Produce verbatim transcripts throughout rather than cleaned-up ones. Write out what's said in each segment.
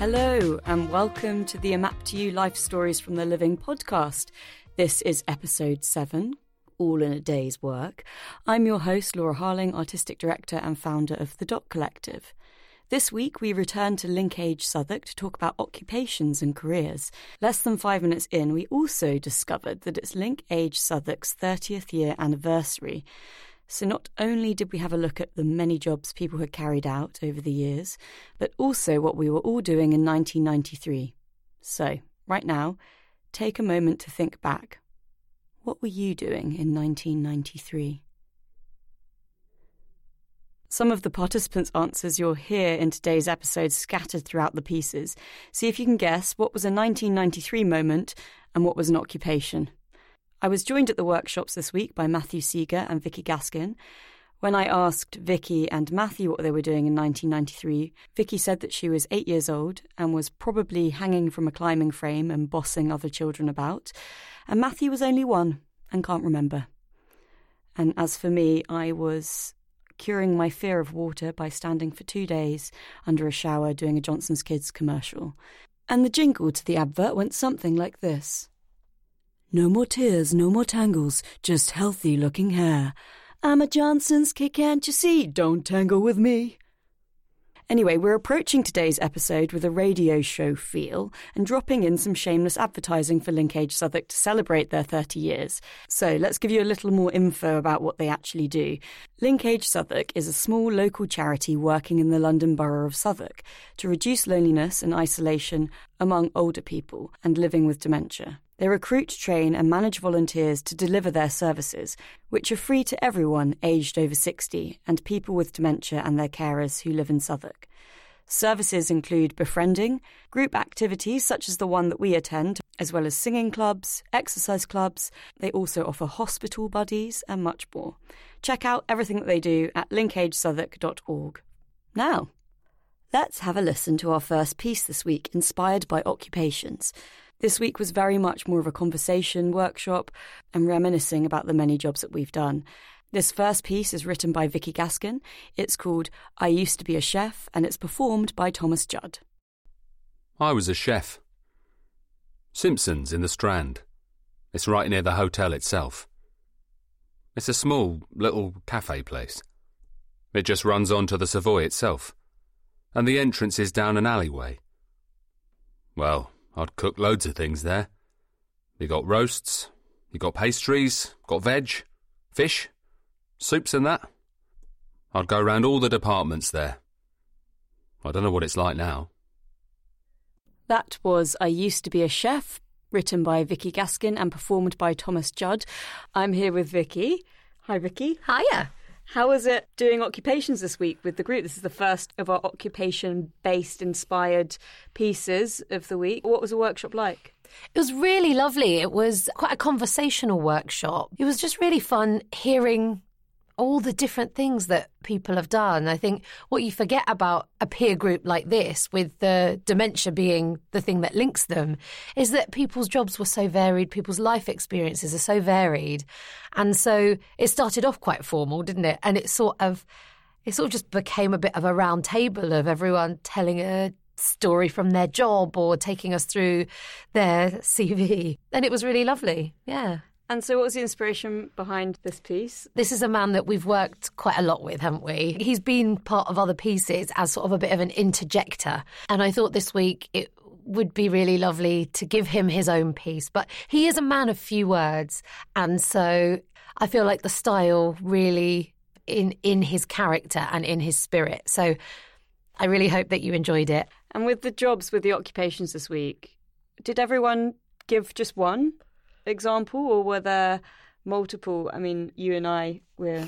Hello and welcome to the A Map to You Life Stories from the Living podcast. This is episode seven, all in a day's work. I'm your host, Laura Harling, Artistic Director and founder of The Dot Collective. This week we return to Linkage Southwark to talk about occupations and careers. Less than five minutes in, we also discovered that it's Linkage Southwark's thirtieth year anniversary. So not only did we have a look at the many jobs people had carried out over the years, but also what we were all doing in nineteen ninety-three. So, right now, take a moment to think back. What were you doing in nineteen ninety-three? Some of the participants' answers you'll hear in today's episode scattered throughout the pieces. See if you can guess what was a nineteen ninety-three moment and what was an occupation. I was joined at the workshops this week by Matthew Seager and Vicky Gaskin. When I asked Vicky and Matthew what they were doing in nineteen ninety-three, Vicky said that she was eight years old and was probably hanging from a climbing frame and bossing other children about. And Matthew was only one and can't remember. And as for me, I was curing my fear of water by standing for two days under a shower doing a Johnson's Kids commercial. And the jingle to the advert went something like this. No more tears, no more tangles, just healthy-looking hair. I'm a Johnson's kid, can't you see? Don't tangle with me. Anyway, we're approaching today's episode with a radio show feel and dropping in some shameless advertising for Linkage Southwark to celebrate their thirty years. So let's give you a little more info about what they actually do. Linkage Southwark is a small local charity working in the London borough of Southwark to reduce loneliness and isolation among older people and living with dementia. They recruit, train and manage volunteers to deliver their services, which are free to everyone aged over sixty and people with dementia and their carers who live in Southwark. Services include befriending, group activities such as the one that we attend, as well as singing clubs, exercise clubs. They also offer hospital buddies and much more. Check out everything that they do at linkage southwark dot org. Now, let's have a listen to our first piece this week, inspired by occupations. This week was very much more of a conversation, workshop and reminiscing about the many jobs that we've done. This first piece is written by Vicky Gaskin. It's called I Used to Be a Chef and it's performed by Thomas Judd. I was a chef. Simpson's in the Strand. It's right near the hotel itself. It's a small little cafe place. It just runs onto the Savoy itself. And the entrance is down an alleyway. Well, I'd cook loads of things there. You got roasts, you got pastries, got veg, fish, soups and that. I'd go round all the departments there. I don't know what it's like now. That was I Used to Be a Chef, written by Vicky Gaskin and performed by Thomas Judd. I'm here with Vicky. Hi, Vicky. Hiya. How was it doing occupations this week with the group? This is the first of our occupation-based inspired pieces of the week. What was the workshop like? It was really lovely. It was quite a conversational workshop. It was just really fun hearing all the different things that people have done. I think what you forget about a peer group like this, with the dementia being the thing that links them, is that people's jobs were so varied, people's life experiences are so varied. And so it started off quite formal, didn't it? And it sort of, it sort of just became a bit of a round table of everyone telling a story from their job or taking us through their C V. And it was really lovely, yeah. And so what was the inspiration behind this piece? This is a man that we've worked quite a lot with, haven't we? He's been part of other pieces as sort of a bit of an interjector. And I thought this week it would be really lovely to give him his own piece. But he is a man of few words. And so I feel like the style really in, in his character and in his spirit. So I really hope that you enjoyed it. And with the jobs, with the occupations this week, did everyone give just one example, or were there multiple? I mean, you and I, we're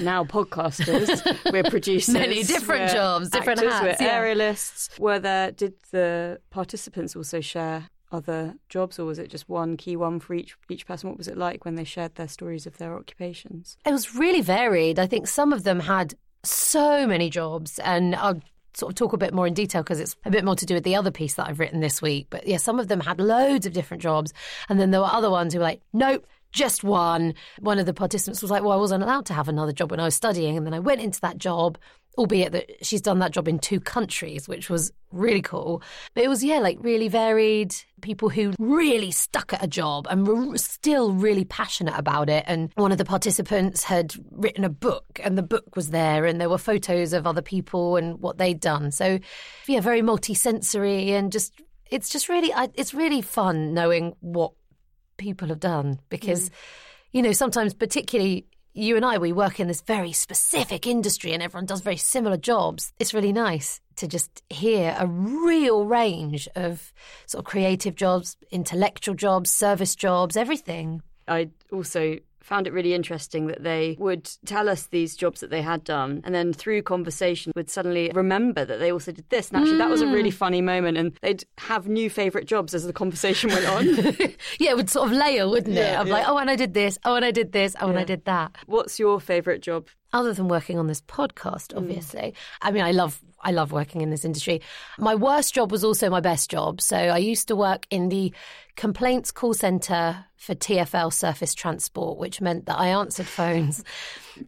now podcasters, we're producers, many different jobs, different actors, hats, we're yeah. aerialists. Were there? Did the participants also share other jobs, or was it just one key one for each each person? What was it like when they shared their stories of their occupations? It was really varied. I think some of them had so many jobs, and I'll sort of talk a bit more in detail because it's a bit more to do with the other piece that I've written this week. But yeah, some of them had loads of different jobs. And then there were other ones who were like, nope, just one. One of the participants was like, well, I wasn't allowed to have another job when I was studying. And then I went into that job. albeit that she's done that job in two countries, which was really cool. But it was, yeah, like really varied, people who really stuck at a job and were still really passionate about it. And one of the participants had written a book, and the book was there, and there were photos of other people and what they'd done. So, yeah, very multi-sensory, and just it's just really it's really fun knowing what people have done, because, mm. you know, sometimes particularly... You and I, we work in this very specific industry and everyone does very similar jobs. It's really nice to just hear a real range of sort of creative jobs, intellectual jobs, service jobs, everything. I also found it really interesting that they would tell us these jobs that they had done, and then through conversation would suddenly remember that they also did this. And actually, mm. that was a really funny moment, and they'd have new favourite jobs as the conversation went on. Yeah, it would sort of layer, wouldn't it? Yeah, I'd be yeah. like, oh, and I did this, oh, and I did this, oh, yeah. and I did that. What's your favourite job? Other than working on this podcast, obviously. Mm. I mean, I love I love working in this industry. My worst job was also my best job. So I used to work in the complaints call centre for T F L Surface Transport, which meant that I answered phones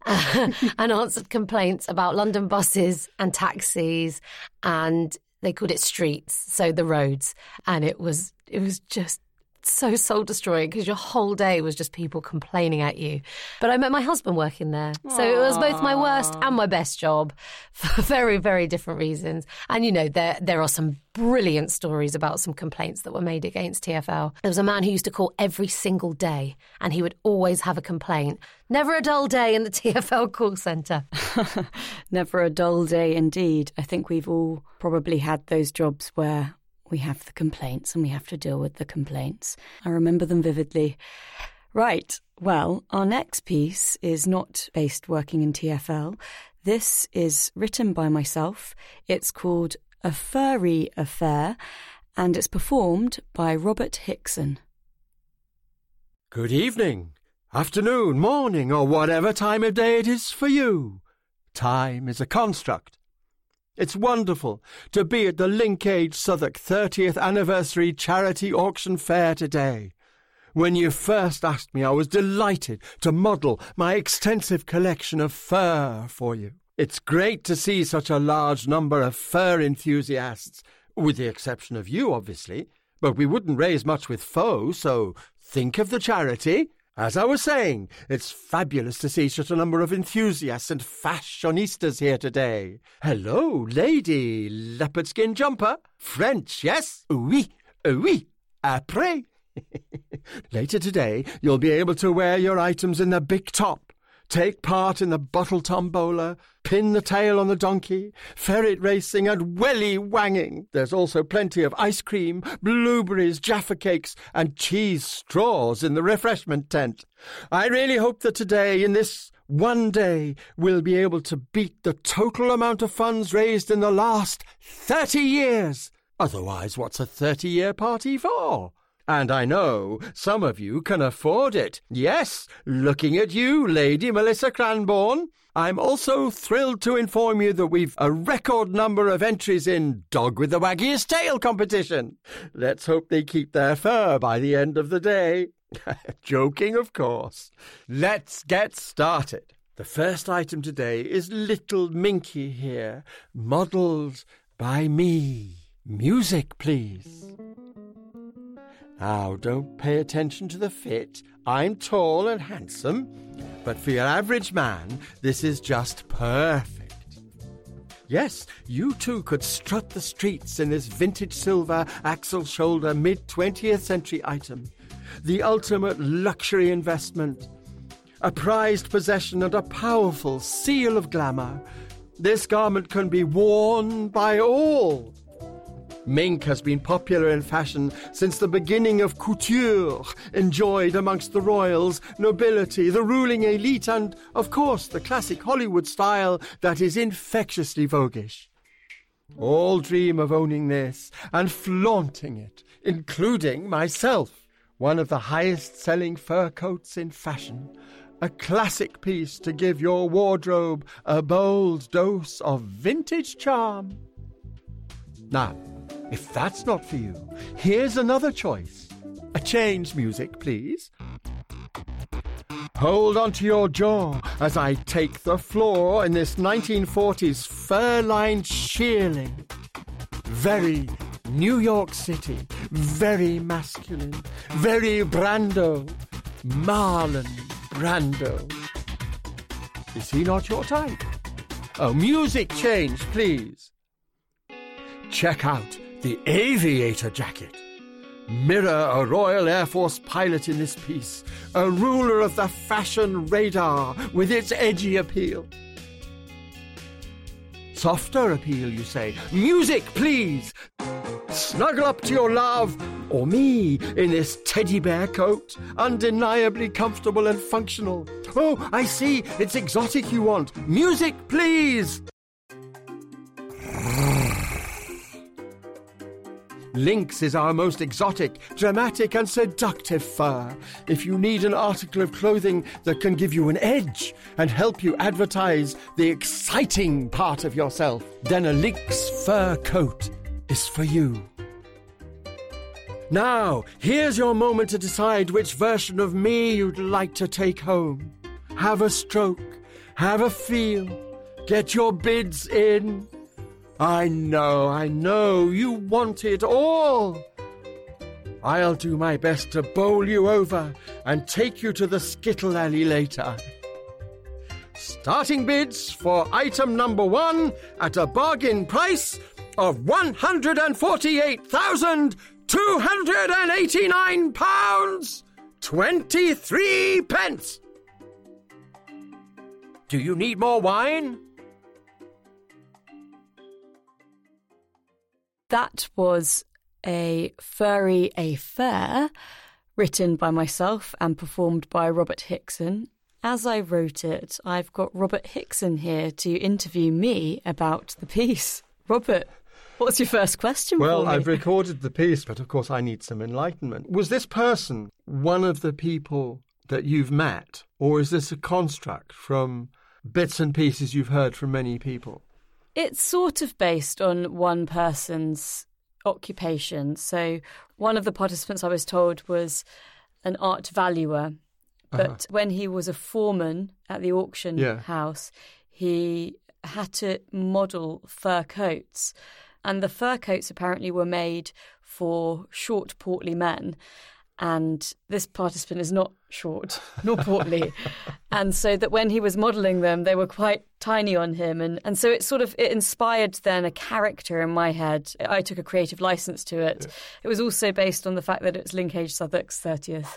uh, and answered complaints about London buses and taxis, and they called it streets, so the roads. And it was it was just so soul-destroying, because your whole day was just people complaining at you. But I met my husband working there. Aww. So it was both my worst and my best job for very, very different reasons. And, you know, there there are some brilliant stories about some complaints that were made against T F L. There was a man who used to call every single day, and he would always have a complaint. Never a dull day in the T F L call centre. Never a dull day indeed. I think we've all probably had those jobs where... we have the complaints and we have to deal with the complaints. I remember them vividly. Right, well, our next piece is not based working in T F L. This is written by myself. It's called A Furry Affair, and it's performed by Robert Hickson. Good evening, afternoon, morning, or whatever time of day it is for you. Time is a construct. It's wonderful to be at the Linkage Southwark thirtieth Anniversary Charity Auction Fair today. When you first asked me, I was delighted to model my extensive collection of fur for you. It's great to see such a large number of fur enthusiasts, with the exception of you, obviously, but we wouldn't raise much with faux, so think of the charity. As I was saying, it's fabulous to see such a number of enthusiasts and fashionistas here today. Hello, lady leopard skin jumper. French, yes? Oui, oui, après. Later today, you'll be able to wear your items in the big top, take part in the bottle tombola, pin the tail on the donkey, ferret racing and welly-wanging. There's also plenty of ice cream, blueberries, Jaffa cakes and cheese straws in the refreshment tent. I really hope that today, in this one day, we'll be able to beat the total amount of funds raised in the last thirty years. Otherwise, what's a thirty-year party for? And I know some of you can afford it. Yes, looking at you, Lady Melissa Cranbourne. I'm also thrilled to inform you that we've a record number of entries in Dog with the Waggiest Tail competition. Let's hope they keep their fur by the end of the day. Joking, of course. Let's get started. The first item today is Little Minky here, modelled by me. Music, please. Now, don't pay attention to the fit. I'm tall and handsome, but for your average man, this is just perfect. Yes, you too could strut the streets in this vintage silver axle-shoulder mid-twentieth century item. The ultimate luxury investment. A prized possession and a powerful seal of glamour. This garment can be worn by all. Mink has been popular in fashion since the beginning of couture, enjoyed amongst the royals, nobility, the ruling elite, and, of course, the classic Hollywood style that is infectiously voguish. All dream of owning this and flaunting it, including myself. One of the highest-selling fur coats in fashion, a classic piece to give your wardrobe a bold dose of vintage charm. Now, if that's not for you, here's another choice. A change music, please. Hold onto your jaw as I take the floor in this nineteen forties fur-lined shearling. Very New York City, very masculine, very Brando. Marlon Brando. Is he not your type? Oh, music change, please. Check out the aviator jacket. Mirror a Royal Air Force pilot in this piece, a ruler of the fashion radar with its edgy appeal. Softer appeal, you say. Music, please. Snuggle up to your love, or me, in this teddy bear coat, undeniably comfortable and functional. Oh, I see, it's exotic you want. Music, please. Lynx is our most exotic, dramatic and seductive fur. If you need an article of clothing that can give you an edge and help you advertise the exciting part of yourself, then a lynx fur coat is for you. Now, here's your moment to decide which version of me you'd like to take home. Have a stroke, have a feel, get your bids in. I know, I know, you want it all. I'll do my best to bowl you over and take you to the skittle alley later. Starting bids for item number one at a bargain price of one hundred forty-eight thousand two hundred eighty-nine pounds twenty-three pence. Do you need more wine? That was a furry affair written by myself and performed by Robert Hickson. As I wrote it, I've got Robert Hickson here to interview me about the piece. Robert, what's your first question well, for me? Well, I've recorded the piece, but of course I need some enlightenment. Was this person one of the people that you've met, or is this a construct from bits and pieces you've heard from many people? It's sort of based on one person's occupation. So one of the participants, I was told, was an art valuer. But uh-huh. when he was a foreman at the auction yeah. house, he had to model fur coats. And the fur coats apparently were made for short, portly men. And this participant is not short, nor portly. And so that when he was modelling them, they were quite tiny on him. And, and so it sort of it inspired then a character in my head. I took a creative licence to it. Yeah. It was also based on the fact that it's Linkage Southwark's thirtieth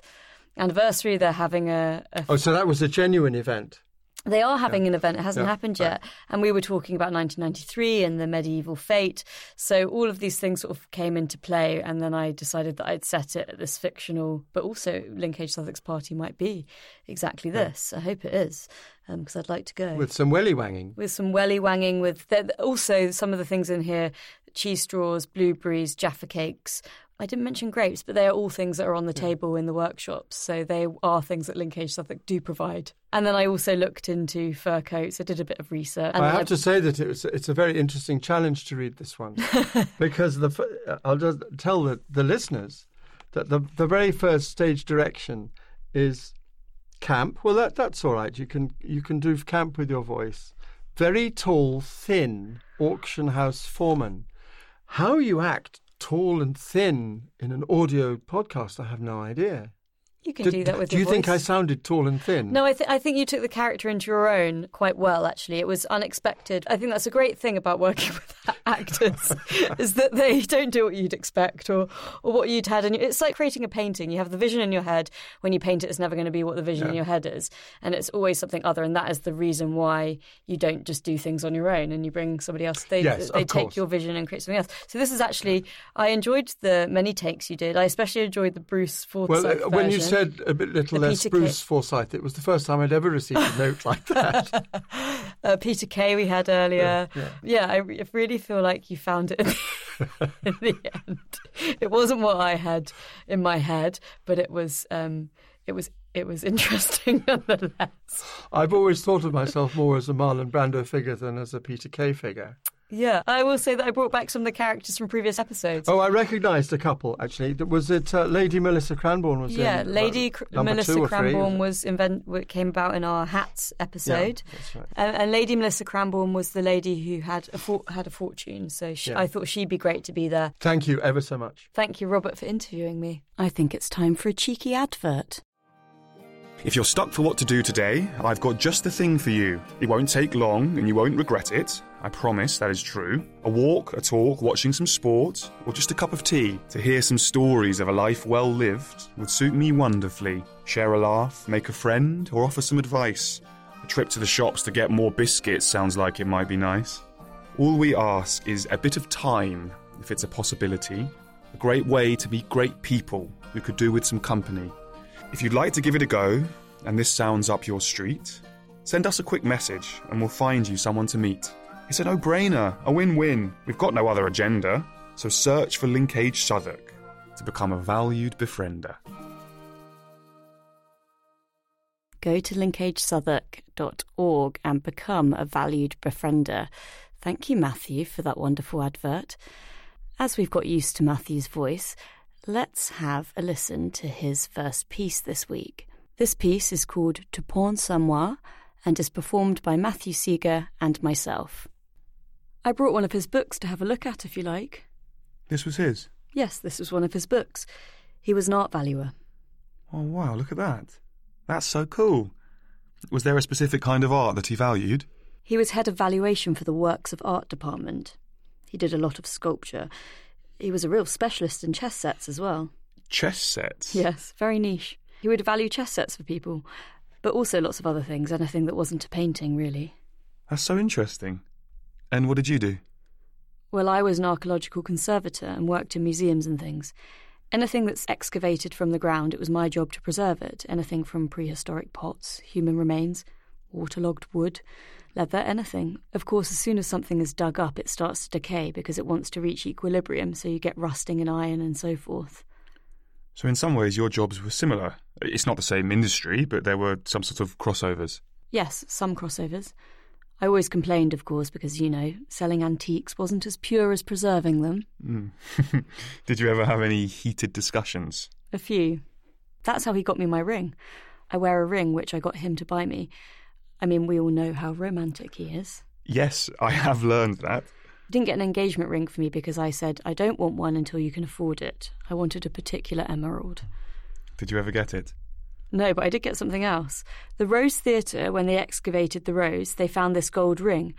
anniversary. They're having a... a oh, so that was a genuine event. They are having yeah. an event. It hasn't yeah. happened yet. Right. And we were talking about nineteen ninety-three and the medieval fete. So all of these things sort of came into play. And then I decided that I'd set it at this fictional, but also Linkage Southwark's party might be exactly this. Yeah. I hope it is, because um, I'd like to go. With some welly-wanging. With some welly-wanging. With the, also some of the things in here, cheese straws, blueberries, Jaffa cakes. I didn't mention grapes, but they are all things that are on the yeah. table in the workshops. So they are things that Linkage Southwark do provide. And then I also looked into fur coats. I did a bit of research. And I have I... to say that it was, it's a very interesting challenge to read this one. Because the I'll just tell the, the listeners that the, the very first stage direction is camp. Well, that that's all right. You can you can do camp with your voice. Very tall, thin auction house foreman. How you act tall and thin in an audio podcast, I have no idea. You can do, do that with your voice. Do you think I sounded tall and thin? No, I, th- I think you took the character into your own quite well, actually. It was unexpected. I think that's a great thing about working with actors, is that they don't do what you'd expect or, or what you'd had. And it's like creating a painting. You have the vision in your head. When you paint it, it's never going to be what the vision yeah. in your head is. And it's always something other. And that is the reason why you don't just do things on your own and you bring somebody else. They, yes, they take course. your vision and create something else. So this is actually, I enjoyed the many takes you did. I especially enjoyed the Bruce Forsyth well, uh, when version. You said a bit little the less Peter Bruce K- Forsyth. It was the first time I'd ever received a note like that. uh, Peter Kay we had earlier. Yeah, yeah. yeah I re- really feel like you found it in the, in the end. It wasn't what I had in my head, but it was um, it was it was interesting nonetheless. I've always thought of myself more as a Marlon Brando figure than as a Peter Kay figure. Yeah, I will say that I brought back some of the characters from previous episodes. Oh, I recognised a couple, actually. Was it uh, Lady Melissa Cranbourne? Was yeah, in, Lady uh, Cr- Melissa Cranbourne three, was invent- came about in our Hats episode. Yeah, that's right. Uh, and Lady Melissa Cranbourne was the lady who had a, for- had a fortune, so she- yeah. I thought she'd be great to be there. Thank you ever so much. Thank you, Robert, for interviewing me. I think it's time for a cheeky advert. If you're stuck for what to do today, I've got just the thing for you. It won't take long and you won't regret it. I promise that is true. A walk, a talk, watching some sport, or just a cup of tea to hear some stories of a life well lived would suit me wonderfully. Share a laugh, make a friend, or offer some advice. A trip to the shops to get more biscuits sounds like it might be nice. All we ask is a bit of time, if it's a possibility. A great way to meet great people who could do with some company. If you'd like to give it a go, and this sounds up your street, send us a quick message and we'll find you someone to meet. It's a no-brainer, a win-win. We've got no other agenda, so search for Linkage Southwark to become a valued befriender. Go to linkage southwark dot org and become a valued befriender. Thank you, Matthew, for that wonderful advert. As we've got used to Matthew's voice, let's have a listen to his first piece this week. This piece is called To Pense à Moi and is performed by Matthew Seager and myself. I brought one of his books to have a look at, if you like. This was his? Yes, this was one of his books. He was an art valuer. Oh, wow, look at that. That's so cool. Was there a specific kind of art that he valued? He was head of valuation for the Works of Art department. He did a lot of sculpture. He was a real specialist in chess sets as well. Chess sets? Yes, very niche. He would value chess sets for people, but also lots of other things, anything that wasn't a painting, really. That's so interesting. And what did you do? Well, I was an archaeological conservator and worked in museums and things. Anything that's excavated from the ground, it was my job to preserve it. Anything from prehistoric pots, human remains, waterlogged wood, leather, anything. Of course, as soon as something is dug up, it starts to decay because it wants to reach equilibrium, so you get rusting in iron and so forth. So in some ways your jobs were similar. It's not the same industry, but there were some sort of crossovers. Yes, some crossovers. I always complained, of course, because, you know, selling antiques wasn't as pure as preserving them. Mm. Did you ever have any heated discussions? A few. That's how he got me my ring. I wear a ring which I got him to buy me. I mean, we all know how romantic he is. Yes, I have learned that. He didn't get an engagement ring for me because I said, I don't want one until you can afford it. I wanted a particular emerald. Did you ever get it? No, but I did get something else. The Rose Theatre, when they excavated the Rose, they found this gold ring.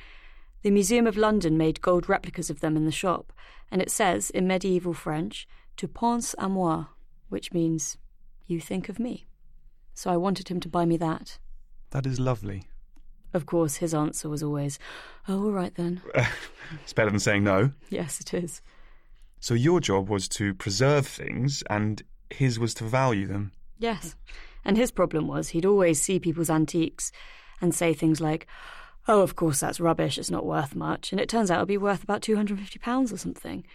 The Museum of London made gold replicas of them in the shop, and it says, in medieval French, "Tu penses à moi," which means, you think of me. So I wanted him to buy me that. That is lovely. Of course, his answer was always, oh, all right then. It's better than saying no. Yes, it is. So your job was to preserve things and his was to value them. Yes. And his problem was he'd always see people's antiques and say things like, oh, of course, that's rubbish, it's not worth much. And it turns out it'll be worth about two hundred fifty pounds or something.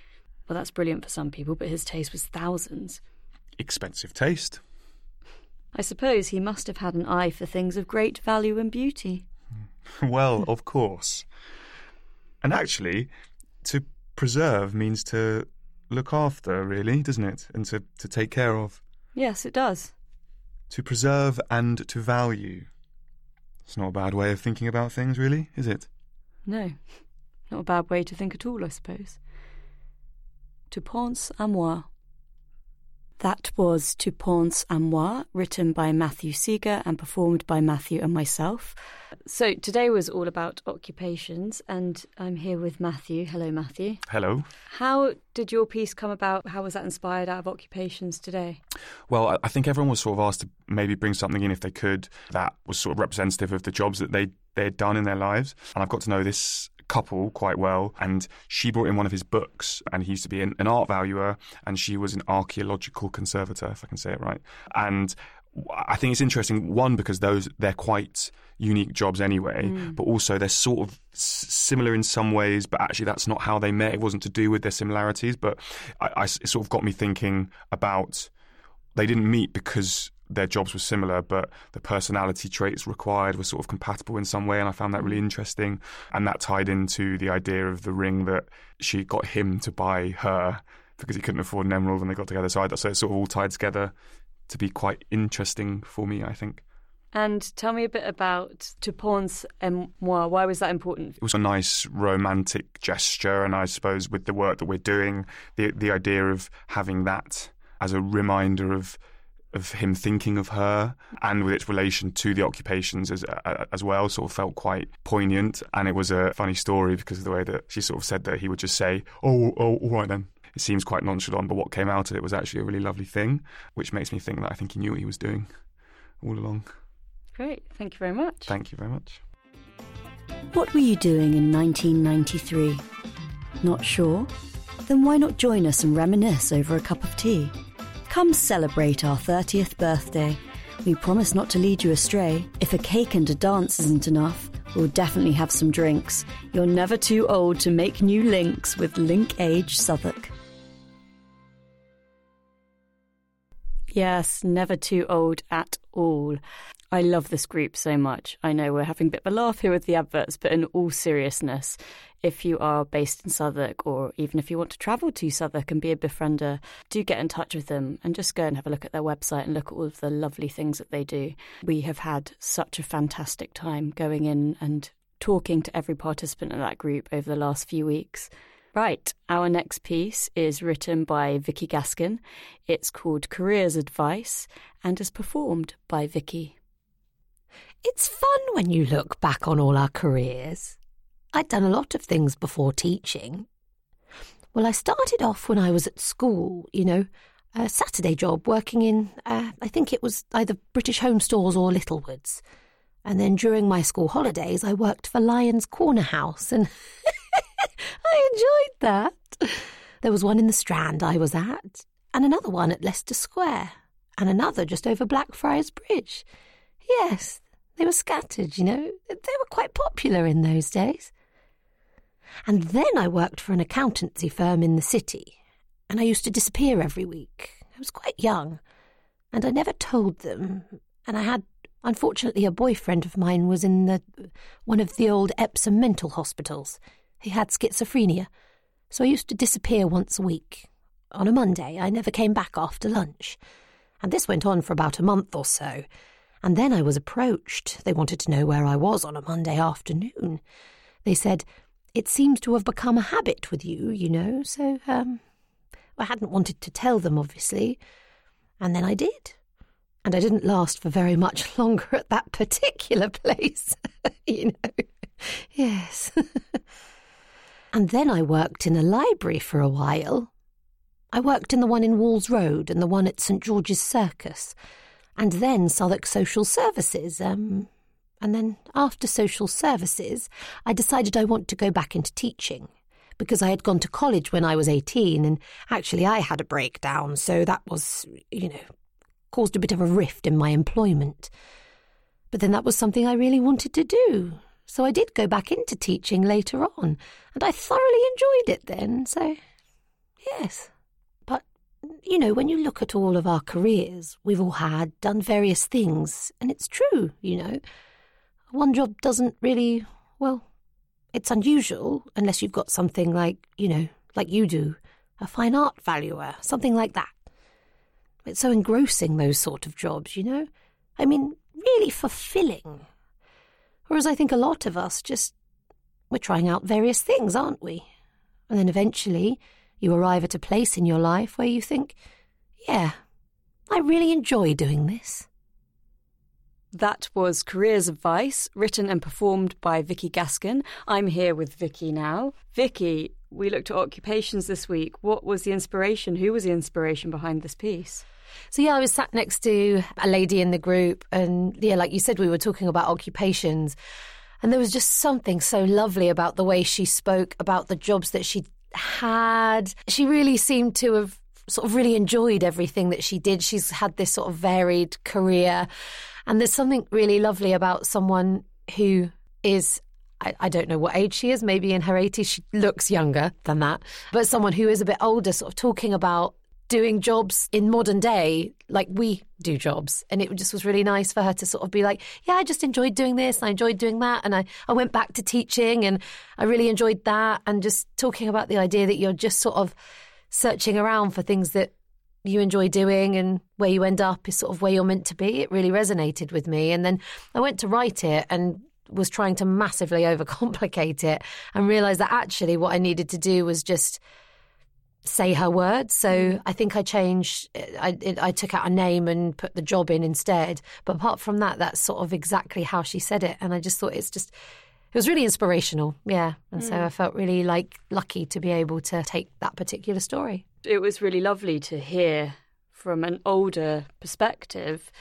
Well, that's brilliant for some people, but his taste was thousands. Expensive taste. I suppose he must have had an eye for things of great value and beauty. Well, of course. And actually, to preserve means to look after, really, doesn't it? And to, to take care of. Yes, it does. To preserve and to value. It's not a bad way of thinking about things, really, is it? No, not a bad way to think at all, I suppose. To pense à moi. That was To Pense à Moi, written by Matthew Seager and performed by Matthew and myself. So today was all about occupations, and I'm here with Matthew. Hello, Matthew. Hello. How did your piece come about? How was that inspired out of occupations today? Well, I think everyone was sort of asked to maybe bring something in if they could that was sort of representative of the jobs that they, they'd done in their lives. And I've got to know this couple quite well, and she brought in one of his books, and he used to be an, an art valuer, and she was an archaeological conservator, if I can say it right. And I think it's interesting, one, because those they're quite unique jobs anyway, mm. but also they're sort of s- similar in some ways, but actually that's not how they met. It wasn't to do with their similarities, but I, I, it sort of got me thinking about they didn't meet because their jobs were similar, but the personality traits required were sort of compatible in some way, and I found that really interesting. And that tied into the idea of the ring that she got him to buy her because he couldn't afford an emerald when they got together. So, I, so it sort of all tied together to be quite interesting for me, I think. And tell me a bit about Tupon's Émoi. Why was that important? It was a nice romantic gesture, and I suppose with the work that we're doing, the the idea of having that as a reminder of of him thinking of her, and with its relation to the occupations as as well, sort of felt quite poignant. And it was a funny story because of the way that she sort of said that he would just say, "Oh, oh, all right then." It seems quite nonchalant, but what came out of it was actually a really lovely thing, which makes me think that I think he knew what he was doing all along. Great. Thank you very much. Thank you very much. What were you doing in nineteen ninety-three? Not sure? Then why not join us and reminisce over a cup of tea? Come celebrate our thirtieth birthday. We promise not to lead you astray. If a cake and a dance isn't enough, we'll definitely have some drinks. You're never too old to make new links with Linkage Southwark. Yes, never too old at all. I love this group so much. I know we're having a bit of a laugh here with the adverts, but in all seriousness, if you are based in Southwark, or even if you want to travel to Southwark and be a befriender, do get in touch with them and just go and have a look at their website and look at all of the lovely things that they do. We have had such a fantastic time going in and talking to every participant in that group over the last few weeks. Right, our next piece is written by Vicky Gaskin. It's called Careers Advice and is performed by Vicky. It's fun when you look back on all our careers. I'd done a lot of things before teaching. Well, I started off when I was at school, you know, a Saturday job working in, uh, I think it was either British Home Stores or Littlewoods. And then during my school holidays, I worked for Lyons Corner House, and I enjoyed that. There was one in the Strand I was at, and another one at Leicester Square, and another just over Blackfriars Bridge. Yes, they were scattered, you know. They were quite popular in those days. And then I worked for an accountancy firm in the city, and I used to disappear every week. I was quite young, and I never told them. And I had, unfortunately, a boyfriend of mine was in the one of the old Epsom mental hospitals. He had schizophrenia, so I used to disappear once a week. On a Monday, I never came back after lunch, and this went on for about a month or so. And then I was approached. They wanted to know where I was on a Monday afternoon. They said, "It seems to have become a habit with you, you know." So um, I hadn't wanted to tell them, obviously. And then I did. And I didn't last for very much longer at that particular place, you know. Yes. And then I worked in a library for a while. I worked in the one in Walls Road and the one at St George's Circus. And then Southwark Social Services. Um, and then after Social Services, I decided I wanted to go back into teaching because I had gone to college when I was eighteen, and actually I had a breakdown, so that was, you know, caused a bit of a rift in my employment. But then that was something I really wanted to do, so I did go back into teaching later on, and I thoroughly enjoyed it then, so yes. You know, when you look at all of our careers, we've all had, done various things, and it's true, you know. One job doesn't really, well, it's unusual unless you've got something like, you know, like you do, a fine art valuer, something like that. It's so engrossing, those sort of jobs, you know. I mean, really fulfilling. Whereas I think a lot of us just, we're trying out various things, aren't we? And then eventually you arrive at a place in your life where you think, yeah, I really enjoy doing this. That was Careers Advice, written and performed by Vicky Gaskin. I'm here with Vicky now. Vicky, we looked at occupations this week. What was the inspiration? Who was the inspiration behind this piece? So, yeah, I was sat next to a lady in the group, and, yeah, like you said, we were talking about occupations, and there was just something so lovely about the way she spoke about the jobs that she'd had. She really seemed to have sort of really enjoyed everything that she did. She's had this sort of varied career, and there's something really lovely about someone who is, I, I don't know what age she is, maybe in her eighties. She looks younger than that, but someone who is a bit older sort of talking about doing jobs in modern day like we do jobs, and it just was really nice for her to sort of be like, yeah, I just enjoyed doing this, I enjoyed doing that, and I, I went back to teaching and I really enjoyed that, and just talking about the idea that you're just sort of searching around for things that you enjoy doing, and where you end up is sort of where you're meant to be. It really resonated with me. And then I went to write it and was trying to massively overcomplicate it and realised that actually what I needed to do was just say her words. So I think I changed, I, I took out a name and put the job in instead. But apart from that, that's sort of exactly how she said it. And I just thought it's just, it was really inspirational. Yeah. And mm. so I felt really like lucky to be able to take that particular story. It was really lovely to hear from an older perspective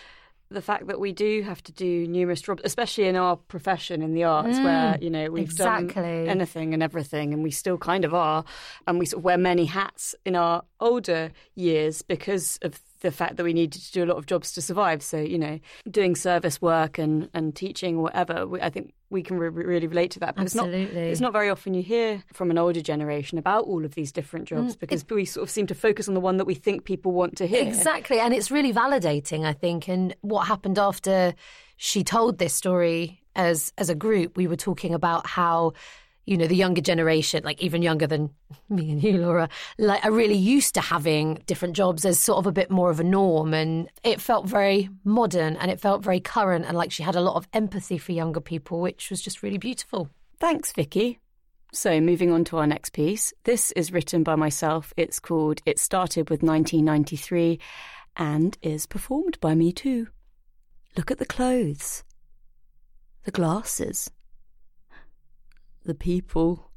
the fact that we do have to do numerous jobs, especially in our profession, in the arts, mm, where, you know, we've exactly. done anything and everything, and we still kind of are, and we sort of wear many hats in our older years because of the fact that we needed to do a lot of jobs to survive. So, you know, doing service work and, and teaching or whatever, we, I think we can re- really relate to that. But Absolutely. It's not, it's not very often you hear from an older generation about all of these different jobs mm, because it, we sort of seem to focus on the one that we think people want to hear. Exactly. And it's really validating, I think. And what happened after she told this story as as a group, we were talking about how, you know, the younger generation, like even younger than me and you, Laura, like are really used to having different jobs as sort of a bit more of a norm. And it felt very modern and it felt very current, and like she had a lot of empathy for younger people, which was just really beautiful. Thanks, Vicky. So moving on to our next piece. This is written by myself. It's called It Started With nineteen ninety-three and is performed by me too. Look at the clothes, the glasses, the people.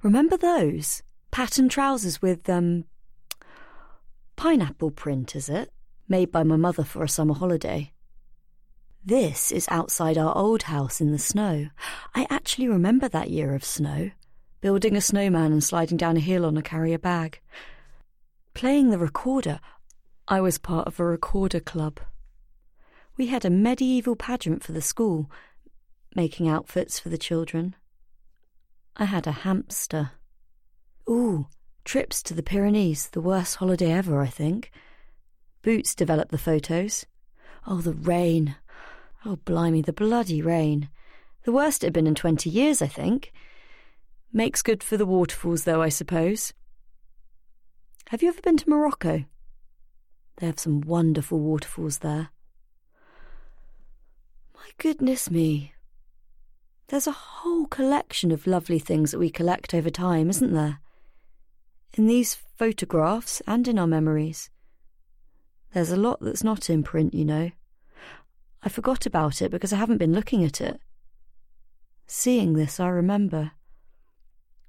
Remember those? Patterned trousers with, um, pineapple print, is it? Made by my mother for a summer holiday. This is outside our old house in the snow. I actually remember that year of snow. Building a snowman and sliding down a hill on a carrier bag. Playing the recorder. I was part of a recorder club. We had a medieval pageant for the school, making outfits for the children. I had a hamster. Ooh, trips to the Pyrenees, the worst holiday ever, I think. Boots developed the photos. Oh, the rain. Oh, blimey, the bloody rain. The worst it had been in twenty years, I think. Makes good for the waterfalls, though, I suppose. Have you ever been to Morocco? They have some wonderful waterfalls there. My goodness me. There's a whole collection of lovely things that we collect over time, isn't there? In these photographs and in our memories. There's a lot that's not in print, you know. I forgot about it because I haven't been looking at it. Seeing this, I remember.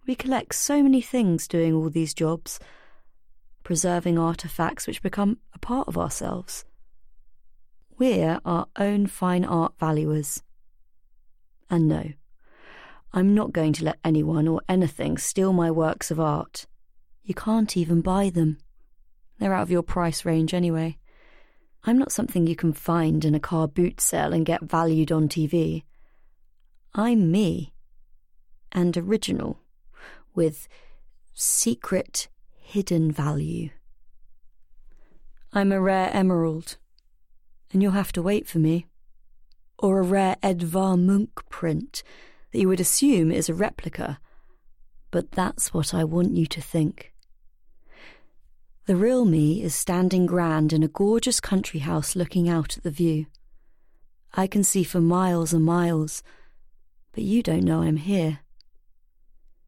We collect so many things doing all these jobs, preserving artefacts which become a part of ourselves. We're our own fine art valuers. And no, I'm not going to let anyone or anything steal my works of art. You can't even buy them. They're out of your price range anyway. I'm not something you can find in a car boot sale and get valued on T V. I'm me. And original. With secret, hidden value. I'm a rare emerald. And you'll have to wait for me. Or a rare Edvard Munch print that you would assume is a replica. But that's what I want you to think. The real me is standing grand in a gorgeous country house looking out at the view. I can see for miles and miles, but you don't know I'm here.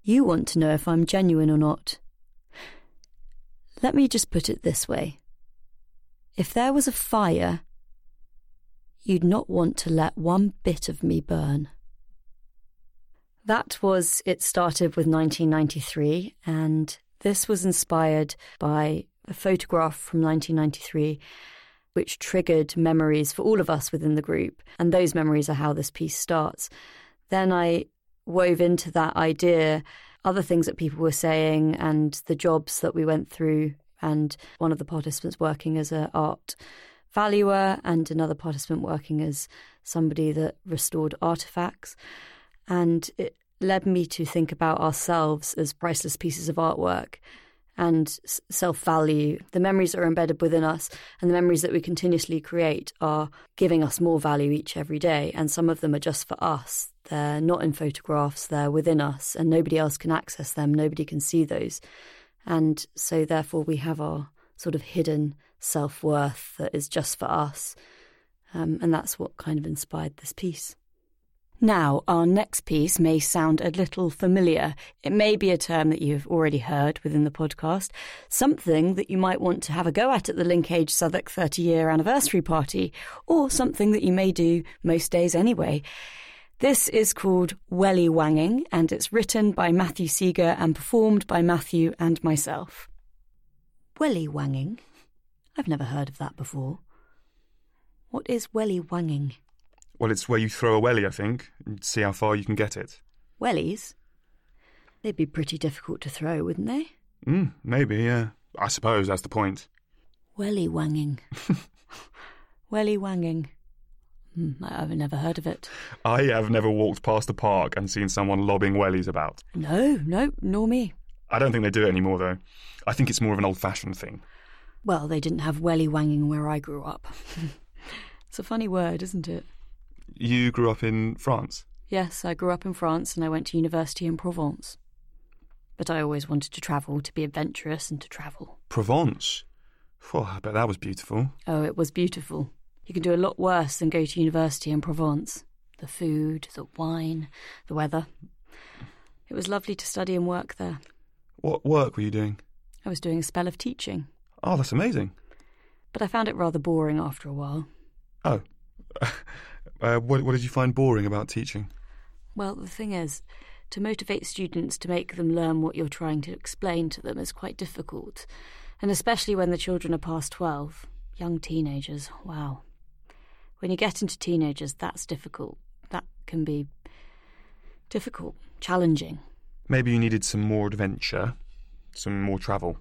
You want to know if I'm genuine or not. Let me just put it this way. If there was a fire, you'd not want to let one bit of me burn. That was It Started With nineteen ninety-three, and this was inspired by a photograph from nineteen ninety-three which triggered memories for all of us within the group, and those memories are how this piece starts. Then I wove into that idea other things that people were saying and the jobs that we went through, and one of the participants working as an art valuer and another participant working as somebody that restored artefacts. And it led me to think about ourselves as priceless pieces of artwork and self-value. The memories that are embedded within us and the memories that we continuously create are giving us more value each every day, and some of them are just for us. They're not in photographs, they're within us, and nobody else can access them, nobody can see those. And so therefore we have our sort of hidden self-worth that is just for us, um, and that's what kind of inspired this piece. Now, our next piece may sound a little familiar. It may be a term that you've already heard within the podcast, something that you might want to have a go at at the Linkage Southwark thirty-year anniversary party, or something that you may do most days anyway. This is called Welly Wanging, and it's written by Matthew Seager and performed by Matthew and myself. Welly Wanging? I've never heard of that before. What is Welly Wanging? Well, it's where you throw a welly, I think, and see how far you can get it. Wellies? They'd be pretty difficult to throw, wouldn't they? Mm, maybe, yeah. I suppose that's the point. Welly wanging. Welly wanging. Mm, I've never heard of it. I have never walked past a park and seen someone lobbing wellies about. No, no, nor me. I don't think they do it anymore, though. I think it's more of an old-fashioned thing. Well, they didn't have welly wanging where I grew up. It's a funny word, isn't it? You grew up in France? Yes, I grew up in France and I went to university in Provence. But I always wanted to travel, to be adventurous and to travel. Provence? Well, I bet that was beautiful. Oh, it was beautiful. You can do a lot worse than go to university in Provence. The food, the wine, the weather. It was lovely to study and work there. What work were you doing? I was doing a spell of teaching. Oh, that's amazing. But I found it rather boring after a while. Oh. Uh, what, what did you find boring about teaching? Well, the thing is, to motivate students to make them learn what you're trying to explain to them is quite difficult, and especially when the children are past twelve, young teenagers, wow. When you get into teenagers, that's difficult. That can be difficult, challenging. Maybe you needed some more adventure, some more travel.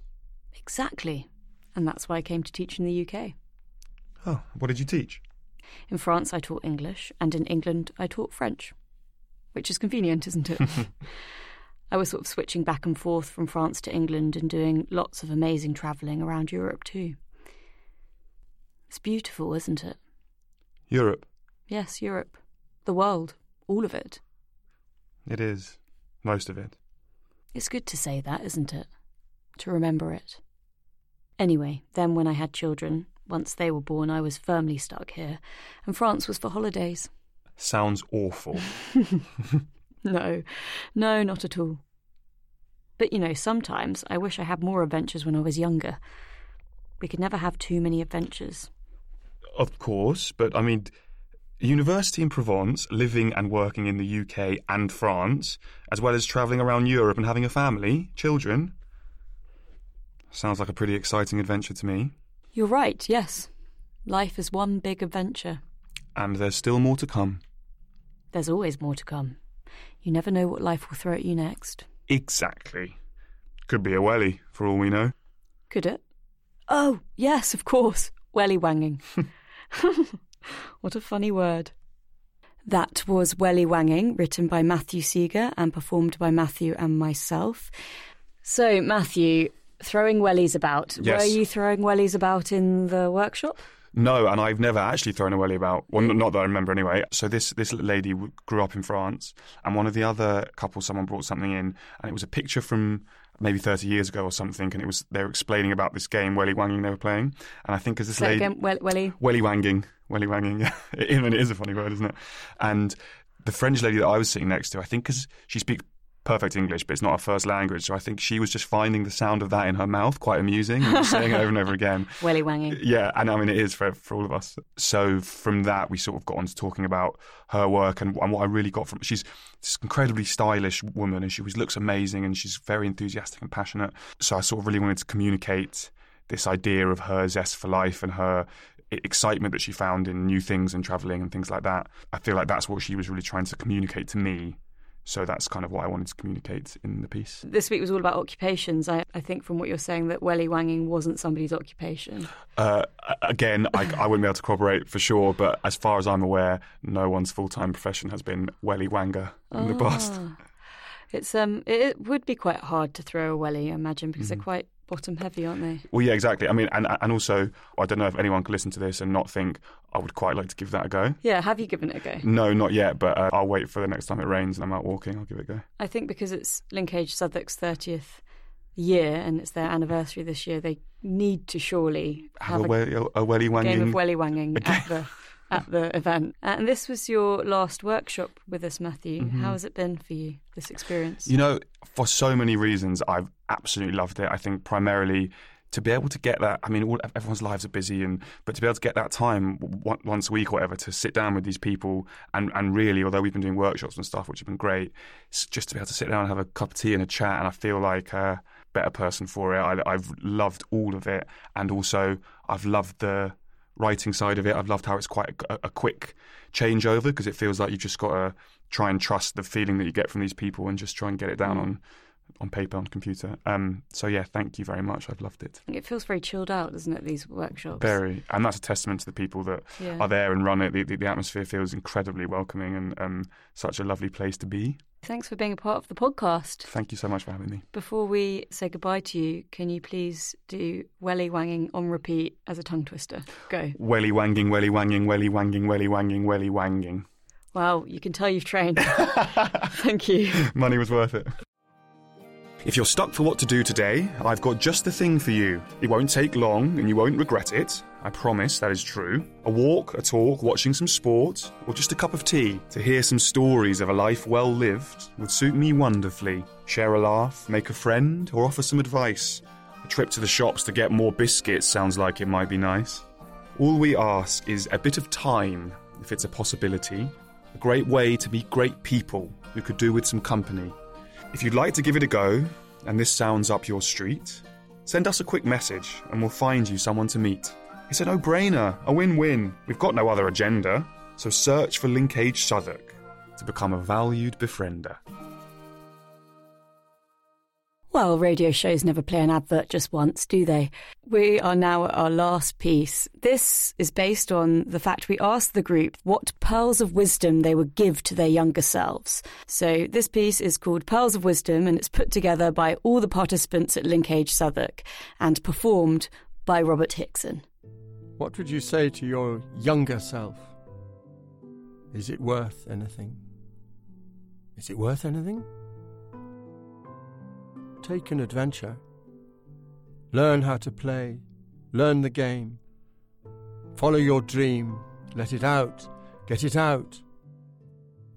Exactly, and that's why I came to teach in the U K. Oh, what did you teach? In France, I taught English, and in England, I taught French, which is convenient, isn't it? I was sort of switching back and forth from France to England and doing lots of amazing travelling around Europe too. It's beautiful, isn't it? Europe? Yes, Europe. The world. All of it. It is. Most of it. It's good to say that, isn't it? To remember it. Anyway, then when I had children... Once they were born, I was firmly stuck here, and France was for holidays. Sounds awful. No, no, not at all. But, you know, sometimes I wish I had more adventures when I was younger. We could never have too many adventures. Of course, but, I mean, university in Provence, living and working in the U K and France, as well as travelling around Europe and having a family, children. Sounds like a pretty exciting adventure to me. You're right, yes. Life is one big adventure. And there's still more to come. There's always more to come. You never know what life will throw at you next. Exactly. Could be a welly, for all we know. Could it? Oh, yes, of course. Welly wanging. What a funny word. That was Welly Wanging, written by Matthew Seager and performed by Matthew and myself. So, Matthew... Throwing wellies about. Yes. Were you throwing wellies about in the workshop? No, and I've never actually thrown a wellie about. Well, not that I remember anyway. So this, this lady grew up in France, and one of the other couples, someone brought something in, and it was a picture from maybe thirty years ago or something, and it was they were explaining about this game, Welly Wanging, they were playing. And I think as this lady... Again, well, welly? Welly Wanging. Welly Wanging, yeah. I mean, it is a funny word, isn't it? And the French lady that I was sitting next to, I think because she speaks... perfect English, but it's not her first language, so I think she was just finding the sound of that in her mouth quite amusing and just saying it over and over again. Welly wanging. Yeah, and I mean, it is for for all of us. So from that, we sort of got on to talking about her work and, and what I really got from... She's this incredibly stylish woman, and she always looks amazing, and she's very enthusiastic and passionate. So I sort of really wanted to communicate this idea of her zest for life and her excitement that she found in new things and travelling and things like that. I feel like that's what she was really trying to communicate to me. So that's kind of what I wanted to communicate in the piece. This week was all about occupations. I, I think from what you're saying that welly wanging wasn't somebody's occupation. Uh, again, I, I wouldn't be able to corroborate for sure, but as far as I'm aware, no one's full-time profession has been welly wanger in ah. the past. It's um, it, it would be quite hard to throw a welly, I imagine, because mm. they're quite bottom heavy, aren't they? Well, yeah, exactly. I mean, and and also, I don't know if anyone could listen to this and not think, I would quite like to give that a go. Yeah, have you given it a go? No, not yet, but uh, I'll wait for the next time it rains and I'm out walking, I'll give it a go. I think because it's Linkage Southwark's thirtieth year and it's their anniversary this year, they need to surely have, have a, welly, a, a welly-wanging game of welly-wanging at the, at the event. And this was your last workshop with us, Matthew. Mm-hmm. How has it been for you, this experience? You know, for so many reasons, I've absolutely loved it. I think primarily to be able to get that, I mean, all, everyone's lives are busy, and but to be able to get that time one, once a week or whatever to sit down with these people and, and really, although we've been doing workshops and stuff, which have been great, just to be able to sit down and have a cup of tea and a chat, and I feel like a better person for it. I, I've loved all of it, and also I've loved the writing side of it. I've loved how it's quite a, a quick changeover, because it feels like you've just got to try and trust the feeling that you get from these people and just try and get it down mm. on on paper, on computer. Um, so yeah, thank you very much. I've loved it. It feels very chilled out, doesn't it, these workshops? Very. And that's a testament to the people that yeah. are there and run it. The, the, the atmosphere feels incredibly welcoming and um, such a lovely place to be. Thanks for being a part of the podcast. Thank you so much for having me. Before we say goodbye to you, can you please do welly-wanging on repeat as a tongue twister? Go. Welly-wanging, welly-wanging, welly-wanging, welly-wanging, welly-wanging. Wow, you can tell you've trained. Thank you. Money was worth it. If you're stuck for what to do today, I've got just the thing for you. It won't take long and you won't regret it. I promise that is true. A walk, a talk, watching some sport, or just a cup of tea to hear some stories of a life well lived would suit me wonderfully. Share a laugh, make a friend, or offer some advice. A trip to the shops to get more biscuits sounds like it might be nice. All we ask is a bit of time, if it's a possibility. A great way to meet great people who could do with some company. If you'd like to give it a go, and this sounds up your street, send us a quick message and we'll find you someone to meet. It's a no-brainer, a win-win. We've got no other agenda, so search for Linkage Southwark to become a valued befriender. Well, radio shows never play an advert just once, do they? We are now at our last piece. This is based on the fact we asked the group what pearls of wisdom they would give to their younger selves. So this piece is called Pearls of Wisdom, and it's put together by all the participants at Linkage Southwark and performed by Robert Hickson. What would you say to your younger self? Is it worth anything? Is it worth anything? Take an adventure. Learn how to play. Learn the game. Follow your dream. Let it out. Get it out.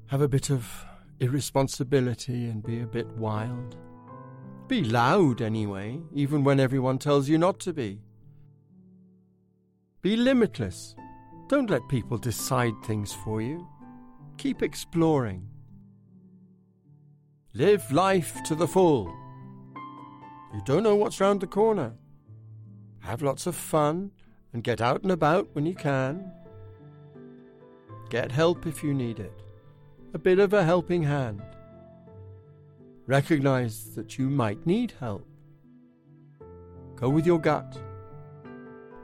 Have a bit of irresponsibility and be a bit wild. Be loud anyway, even when everyone tells you not to be. Be limitless. Don't let people decide things for you. Keep exploring. Live life to the full. You don't know what's round the corner. Have lots of fun and get out and about when you can. Get help if you need it. A bit of a helping hand. Recognise that you might need help. Go with your gut.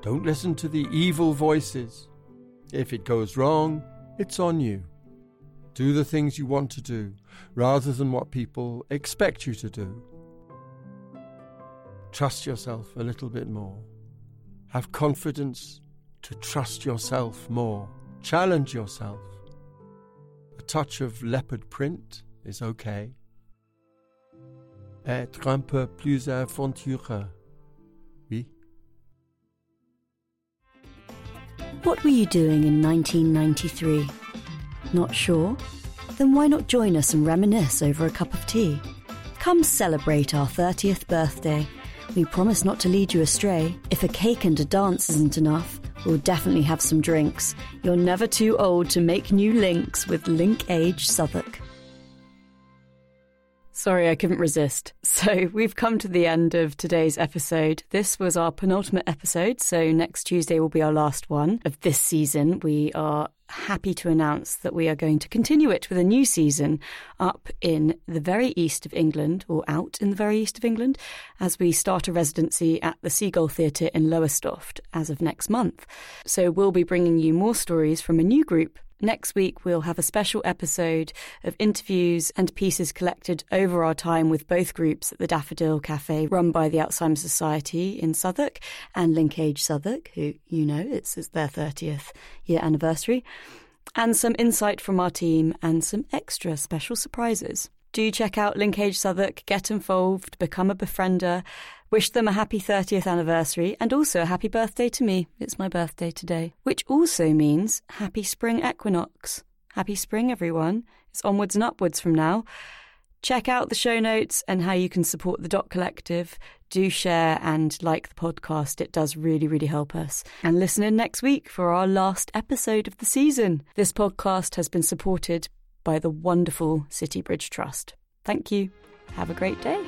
Don't listen to the evil voices. If it goes wrong, it's on you. Do the things you want to do, rather than what people expect you to do. Trust yourself a little bit more. Have confidence to trust yourself more. Challenge yourself. A touch of leopard print is okay. Être un peu plus aventureux. Oui. What were you doing in nineteen ninety-three? Not sure? Then why not join us and reminisce over a cup of tea? Come celebrate our thirtieth birthday. We promise not to lead you astray. If a cake and a dance isn't enough, we'll definitely have some drinks. You're never too old to make new links with Linkage Southwark. Sorry, I couldn't resist. So we've come to the end of today's episode. This was our penultimate episode, so next Tuesday will be our last one of this season. We are happy to announce that we are going to continue it with a new season up in the very east of England, or out in the very east of England, as we start a residency at the Seagull Theatre in Lowestoft as of next month. So we'll be bringing you more stories from a new group Next week, we'll have a special episode of interviews and pieces collected over our time with both groups at the Daffodil Cafe, run by the Alzheimer's Society in Southwark, and Linkage Southwark, who, you know, it's, it's their thirtieth year anniversary, and some insight from our team and some extra special surprises. Do check out Linkage Southwark, get involved, become a befriender, wish them a happy thirtieth anniversary and also a happy birthday to me. It's my birthday today, which also means happy spring equinox. Happy spring, everyone. It's onwards and upwards from now. Check out the show notes and how you can support the Dot Collective. Do share and like the podcast. It does really, really help us. And listen in next week for our last episode of the season. This podcast has been supported by the wonderful City Bridge Trust. Thank you. Have a great day.